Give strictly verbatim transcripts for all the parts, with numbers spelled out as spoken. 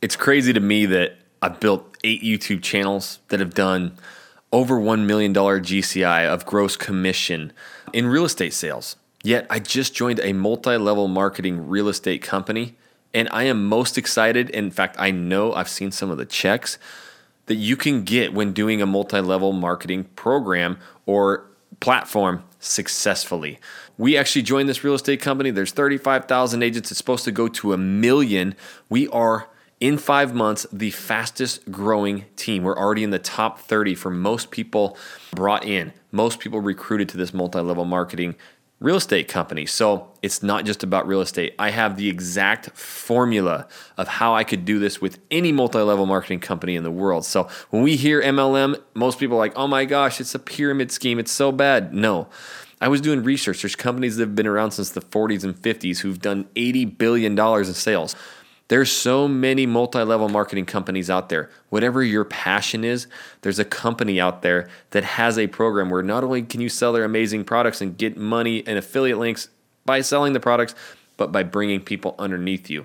it's crazy to me that I've built eight YouTube channels that have done over one million dollars G C I of gross commission in real estate sales. Yet I just joined a multi-level marketing real estate company, and I am most excited. In fact, I know I've seen some of the checks that you can get when doing a multi-level marketing program or platform successfully. We actually joined this real estate company. There's thirty-five thousand agents. It's supposed to go to a million. We are, in five months, the fastest growing team. We're already in the top thirty for most people brought in, most people recruited to this multi-level marketing real estate company. So it's not just about real estate. I have the exact formula of how I could do this with any multi-level marketing company in the world. So when we hear M L M, most people are like, oh my gosh, it's a pyramid scheme. It's so bad. No. I was doing research. There's companies that have been around since the forties and fifties who've done eighty billion dollars in sales. There's so many multi-level marketing companies out there. Whatever your passion is, there's a company out there that has a program where not only can you sell their amazing products and get money and affiliate links by selling the products, but by bringing people underneath you.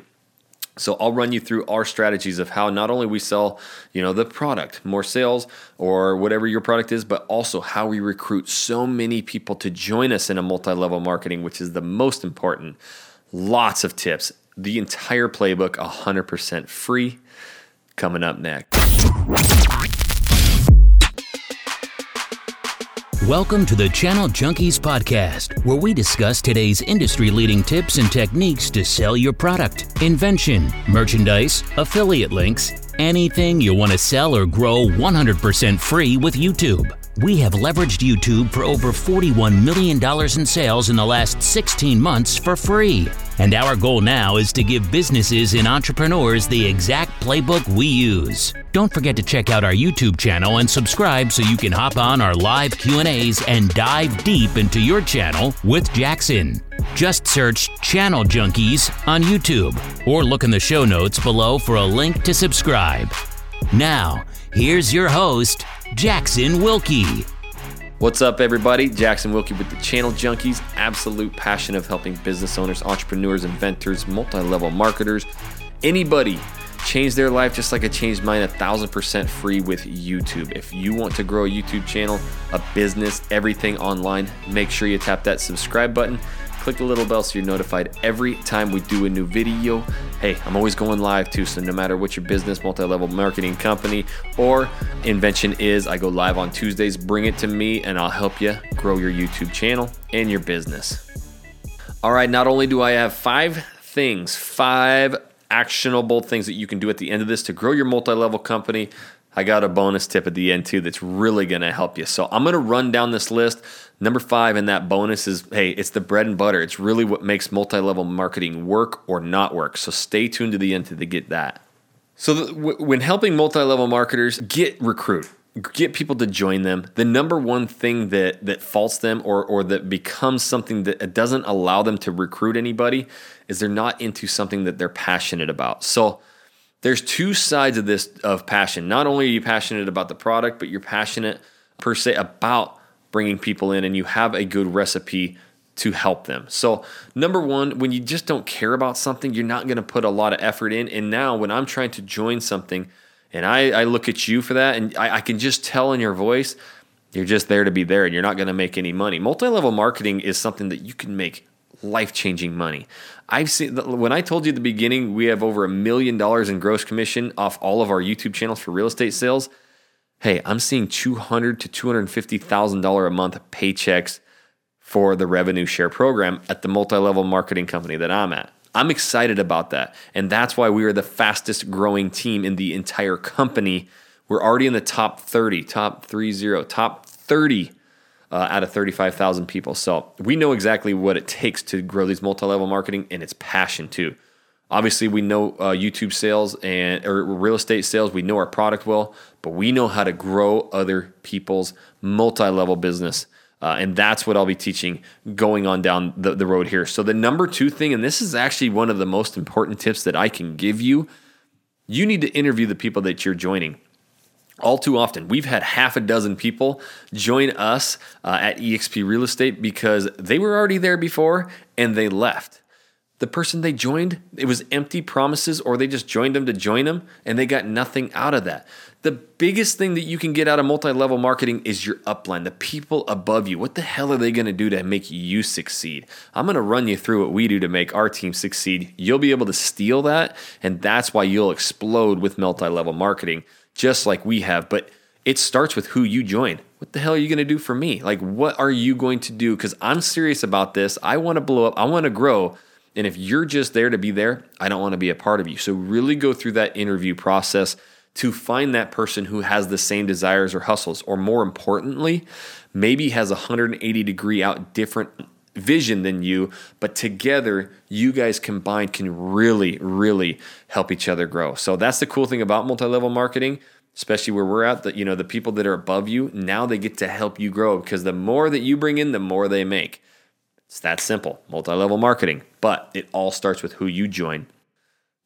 So I'll run you through our strategies of how not only we sell, you know, the product, more sales or whatever your product is, but also how we recruit so many people to join us in a multi-level marketing, which is the most important. Lots of tips. The entire playbook, one hundred percent free, coming up next. Welcome to the Channel Junkies podcast, where we discuss today's industry-leading tips and techniques to sell your product, invention, merchandise, affiliate links, anything you want to sell or grow one hundred percent free with YouTube. We have leveraged YouTube for over forty-one million dollars in sales in the last sixteen months for free. And our goal now is to give businesses and entrepreneurs the exact playbook we use. Don't forget to check out our YouTube channel and subscribe so you can hop on our live Q and A's and dive deep into your channel with Jackson. Just search Channel Junkies on YouTube or look in the show notes below for a link to subscribe. Now, here's your host, Jackson Wilkie. What's up, everybody? Jackson Wilkie with the Channel Junkies. Absolute passion of helping business owners, entrepreneurs, inventors, multi-level marketers, anybody change their life just like I changed mine a thousand percent free with YouTube. If you want to grow a YouTube channel, a business, everything online, make sure you tap that subscribe button. Click the little bell so you're notified every time we do a new video. Hey, I'm always going live too, so no matter what your business, multi-level marketing company, or invention is, I go live on Tuesdays. Bring it to me and I'll help you grow your YouTube channel and your business. All right, not only do I have five things, five actionable things that you can do at the end of this to grow your multi-level company, I got a bonus tip at the end too that's really going to help you. So I'm going to run down this list. Number five in that bonus is, hey, it's the bread and butter. It's really what makes multi-level marketing work or not work. So stay tuned to the end to get that. So the, w- when helping multi-level marketers get recruit, get people to join them, the number one thing that that faults them or or that becomes something that doesn't allow them to recruit anybody is they're not into something that they're passionate about. So there's two sides of this of passion. Not only are you passionate about the product, but you're passionate per se about bringing people in and you have a good recipe to help them. So number one, when you just don't care about something, you're not going to put a lot of effort in. And now when I'm trying to join something and I, I look at you for that and I, I can just tell in your voice, you're just there to be there and you're not going to make any money. Multi-level marketing is something that you can make life-changing money. I've seen, when I told you at the beginning, we have over a million dollars in gross commission off all of our YouTube channels for real estate sales. Hey, I'm seeing two hundred thousand to two hundred fifty thousand dollars a month paychecks for the revenue share program at the multi-level marketing company that I'm at. I'm excited about that. And that's why we are the fastest growing team in the entire company. We're already in the top thirty, top thirty, top thirty Uh, out of thirty-five thousand people. So we know exactly what it takes to grow these multi-level marketing and it's passion too. Obviously we know uh, YouTube sales and or real estate sales. We know our product well, but we know how to grow other people's multi-level business. Uh, and that's what I'll be teaching going on down the, the road here. So the number two thing, and this is actually one of the most important tips that I can give you, you need to interview the people that you're joining. All too often, we've had half a dozen people join us uh, at eXp Real Estate because they were already there before and they left. the person they joined, it was empty promises, or they just joined them to join them, and they got nothing out of that. The biggest thing that you can get out of multi-level marketing is your upline, the people above you. What the hell are they going to do to make you succeed? I'm going to run you through what we do to make our team succeed. You'll be able to steal that, and that's why you'll explode with multi-level marketing, just like we have. But it starts with who you join. What the hell are you going to do for me? Like, what are you going to do? Because I'm serious about this. I want to blow up. I want to grow. And if you're just there to be there, I don't want to be a part of you. So really go through that interview process to find that person who has the same desires or hustles, or more importantly, maybe has a one hundred eighty degree out different vision than you, but together you guys combined can really, really help each other grow. So that's the cool thing about multi-level marketing, especially where we're at, that, you know, the people that are above you, now they get to help you grow, because the more that you bring in, the more they make. It's that simple, multi-level marketing, but it all starts with who you join.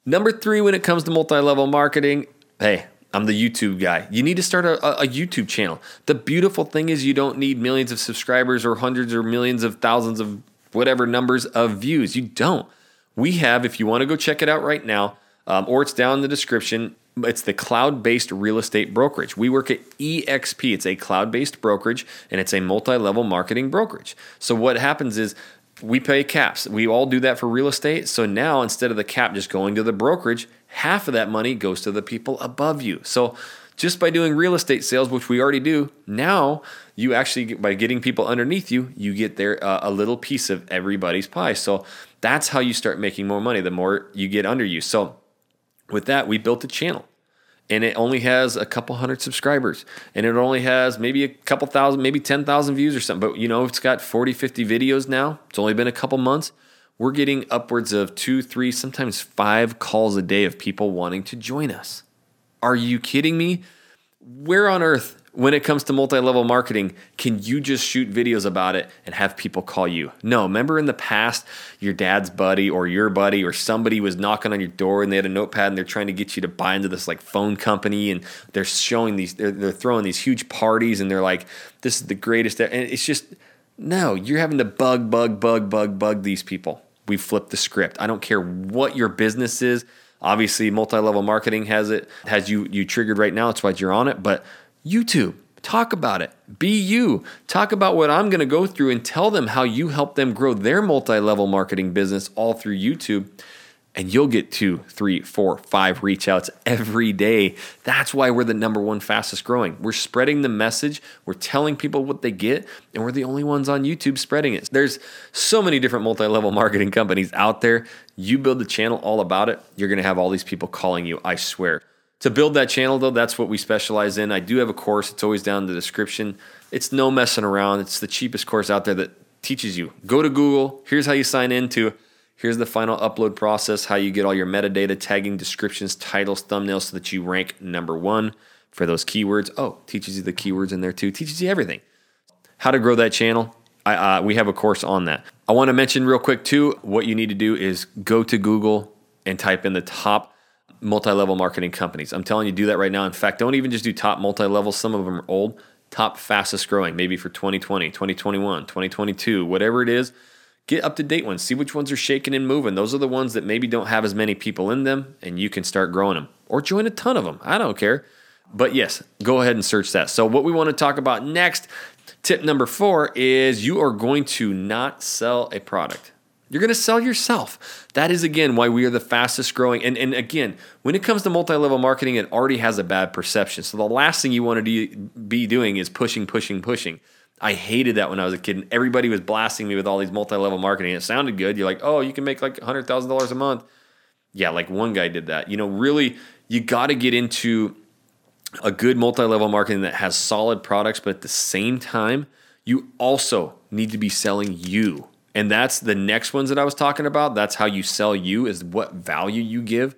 Number three, when it comes to multi-level marketing, hey, I'm the YouTube guy. You need to start a, a YouTube channel. The beautiful thing is you don't need millions of subscribers or hundreds or millions of thousands of whatever numbers of views. You don't. We have, if you want to go check it out right now, um, or it's down in the description, it's the cloud-based real estate brokerage. We work at eXp. It's a cloud-based brokerage, and it's a multi-level marketing brokerage. So what happens is we pay caps. We all do that for real estate. So now instead of the cap just going to the brokerage, half of that money goes to the people above you. So just by doing real estate sales, which we already do, now you actually, get, by getting people underneath you, you get their uh, a little piece of everybody's pie. So that's how you start making more money, the more you get under you. So with that, we built a channel, and it only has a couple hundred subscribers, and it only has maybe a couple thousand, maybe ten thousand views or something. But, you know, it's got forty, fifty videos now. It's only been a couple months. We're getting upwards of two, three, sometimes five calls a day of people wanting to join us. Are you kidding me? Where on earth, when it comes to multi-level marketing, can you just shoot videos about it and have people call you? No, remember in the past, your dad's buddy or your buddy or somebody was knocking on your door and they had a notepad and they're trying to get you to buy into this like phone company, and they're showing these, they're, they're throwing these huge parties and they're like, this is the greatest. And it's just, no, you're having to bug, bug, bug, bug, bug these people. We flipped the script. I don't care what your business is. Obviously, multi-level marketing has it, has you, you triggered right now. That's why you're on it, but YouTube, talk about it. Be you. Talk about what I'm going to go through and tell them how you help them grow their multi-level marketing business all through YouTube. And you'll get two, three, four, five reach outs every day. That's why we're the number one fastest growing. We're spreading the message. We're telling people what they get. And we're the only ones on YouTube spreading it. There's so many different multi-level marketing companies out there. You build the channel all about it. You're going to have all these people calling you, I swear. To build that channel, though, that's what we specialize in. I do have a course. It's always down in the description. It's no messing around. It's the cheapest course out there that teaches you. Go to Google. Here's how you sign into. Here's the final upload process, how you get all your metadata, tagging, descriptions, titles, thumbnails so that you rank number one for those keywords. Oh, teaches you the keywords in there, too. Teaches you everything. How to grow that channel. I, uh, we have a course on that. I want to mention real quick, too, what you need to do is go to Google and type in the top multi-level marketing companies. I'm telling you, do that right now. In fact, don't even just do top multi-level. Some of them are old. Top fastest growing, maybe for twenty twenty, twenty twenty-one, twenty twenty-two, whatever it is. Get up to date ones. See which ones are shaking and moving. Those are the ones that maybe don't have as many people in them, and you can start growing them. Or join a ton of them. I don't care. But yes, go ahead and search that. So what we want to talk about next, tip number four, is you are going to not sell a product. You're going to sell yourself. That is, again, why we are the fastest growing. And, and again, when it comes to multi-level marketing, it already has a bad perception. So the last thing you want to do, be doing is pushing, pushing, pushing. I hated that when I was a kid, and everybody was blasting me with all these multi-level marketing. It sounded good. You're like, oh, you can make like one hundred thousand dollars a month. Yeah, like one guy did that. You know, really, you got to get into a good multi-level marketing that has solid products, but at the same time, you also need to be selling you. And that's the next ones that I was talking about. That's how you sell you, is what value you give.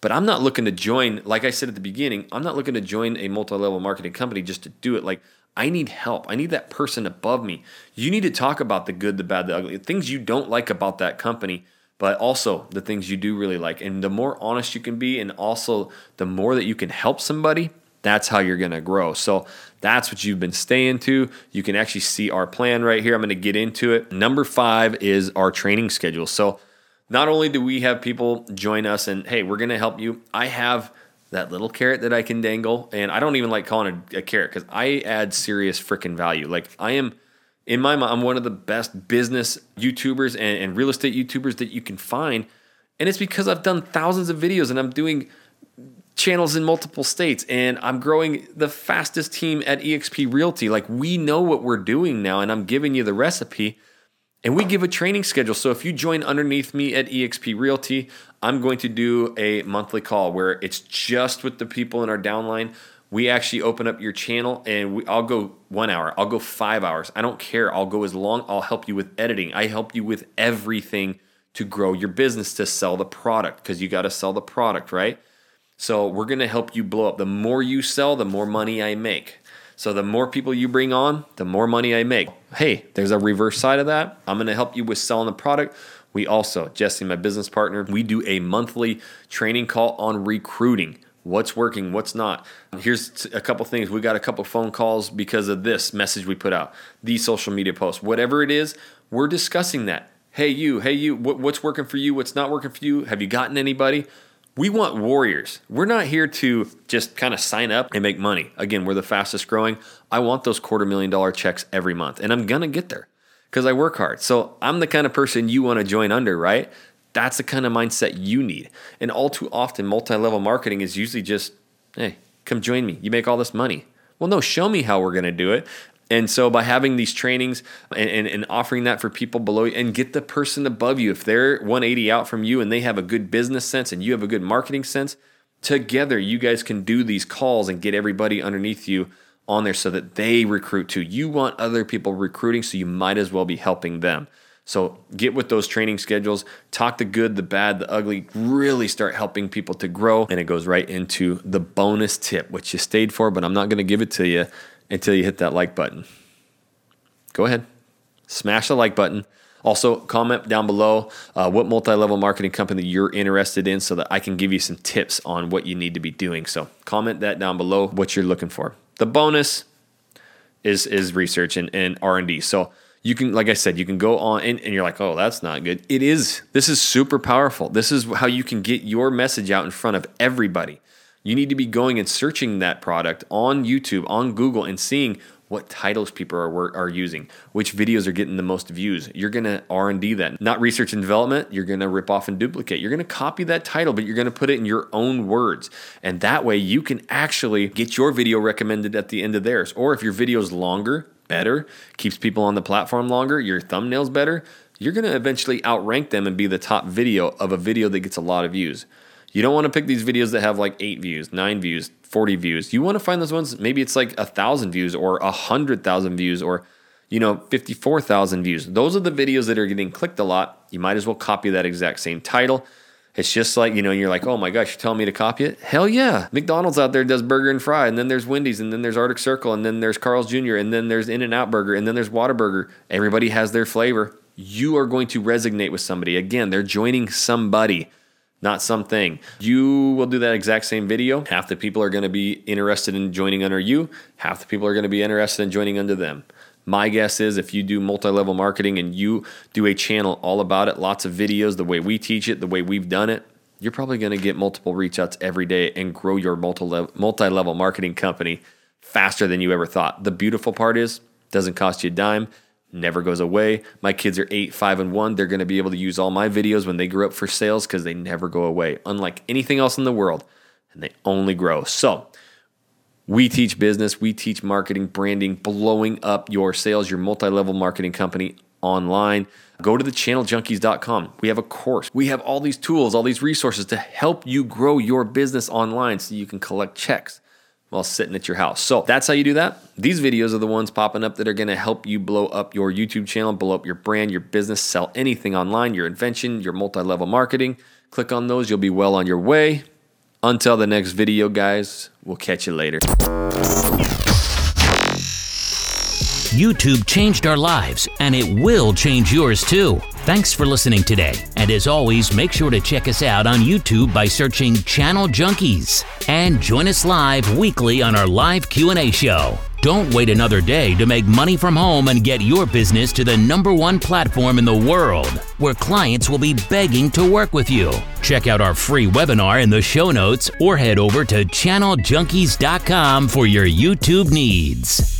But I'm not looking to join, like I said at the beginning, I'm not looking to join a multi-level marketing company just to do it. Like, I need help. I need that person above me. You need to talk about the good, the bad, the ugly, things you don't like about that company, but also the things you do really like. And the more honest you can be, and also the more that you can help somebody, that's how you're going to grow. So that's what you've been staying to. You can actually see our plan right here. I'm going to get into it. Number five is our training schedule. So Not only do we have people join us and, hey, we're going to help you, I have that little carrot that I can dangle. And I don't even like calling it a carrot because I add serious freaking value. Like I am, in my mind, I'm one of the best business YouTubers and, and real estate YouTubers that you can find. And it's because I've done thousands of videos and I'm doing channels in multiple states and I'm growing the fastest team at eXp Realty. Like we know what we're doing now and I'm giving you the recipe. And we give a training schedule. So if you join underneath me at eXp Realty, I'm going to do a monthly call where it's just with the people in our downline. We actually open up your channel and we, I'll go one hour. I'll go five hours. I don't care. I'll go as long. I'll help you with editing. I help you with everything to grow your business, to sell the product, because you got to sell the product, right? So we're going to help you blow up. The more you sell, the more money I make. So the more people you bring on, the more money I make. Hey, there's a reverse side of that. I'm going to help you with selling the product. We also, Jesse, my business partner, we do a monthly training call on recruiting. What's working, what's not. Here's a couple things. We got a couple phone calls because of this message we put out, these social media posts, whatever it is, we're discussing that. Hey, you, hey, you, what, what's working for you? What's not working for you? Have you gotten anybody? We want warriors. We're not here to just kind of sign up and make money. Again, we're the fastest growing. I want those quarter million dollar checks every month, and I'm going to get there because I work hard. So I'm the kind of person you want to join under, right? That's the kind of mindset you need. And all too often, multi-level marketing is usually just, hey, come join me. You make all this money. Well, no, show me how we're going to do it. And so by having these trainings and, and, and offering that for people below you and get the person above you, if they're one eighty out from you and they have a good business sense and you have a good marketing sense, together you guys can do these calls and get everybody underneath you on there so that they recruit too. You want other people recruiting, so you might as well be helping them. So get with those training schedules, talk the good, the bad, the ugly, really start helping people to grow. And it goes right into the bonus tip, which you stayed for, but I'm not going to give it to you until you hit that like button. Go ahead, smash the like button. Also, comment down below uh, what multi-level marketing company you're interested in so that I can give you some tips on what you need to be doing. So comment that down below, what you're looking for. The bonus is is research and, and R and D. So you can, like I said, you can go on and, and you're like, oh, that's not good. It is. This is super powerful. This is how you can get your message out in front of everybody. You need to be going and searching that product on YouTube, on Google, and seeing what titles people are are using, which videos are getting the most views. You're going to R and D that, not research and development. You're going to rip off and duplicate. You're going to copy that title, but you're going to put it in your own words. And that way you can actually get your video recommended at the end of theirs. Or if your video is longer, better, keeps people on the platform longer, your thumbnail's better, you're going to eventually outrank them and be the top video of a video that gets a lot of views. You don't want to pick these videos that have like eight views, nine views, forty views. You want to find those ones, maybe it's like a thousand views or a hundred thousand views or, you know, fifty-four thousand views. Those are the videos that are getting clicked a lot. You might as well copy that exact same title. It's just like, you know, you're like, oh my gosh, you're telling me to copy it? Hell yeah. McDonald's out there does burger and fry, and then there's Wendy's, and then there's Arctic Circle, and then there's Carl's Junior, and then there's In-N-Out Burger, and then there's Whataburger. Everybody has their flavor. You are going to resonate with somebody. Again, they're joining somebody, not something. You will do that exact same video. Half the people are going to be interested in joining under you. Half the people are going to be interested in joining under them. My guess is if you do multi-level marketing and you do a channel all about it, lots of videos, the way we teach it, the way we've done it, you're probably going to get multiple reach outs every day and grow your multi-level marketing company faster than you ever thought. The beautiful part is it doesn't cost you a dime. Never goes away. My kids are eight, five, and one. They're going to be able to use all my videos when they grow up for sales because they never go away, unlike anything else in the world, and they only grow. So we teach business. We teach marketing, branding, blowing up your sales, your multi-level marketing company online. Go to the channel junkies dot com. We have a course. We have all these tools, all these resources to help you grow your business online so you can collect checks while sitting at your house. So that's how you do that. These videos are the ones popping up that are going to help you blow up your YouTube channel, blow up your brand, your business, sell anything online, your invention, your multi-level marketing. Click on those. You'll be well on your way. Until the next video, guys, we'll catch you later. YouTube changed our lives, and it will change yours too. Thanks for listening today. And as always, make sure to check us out on YouTube by searching Channel Junkies. And join us live weekly on our live Q and A show. Don't wait another day to make money from home and get your business to the number one platform in the world, where clients will be begging to work with you. Check out our free webinar in the show notes or head over to channel junkies dot com for your YouTube needs.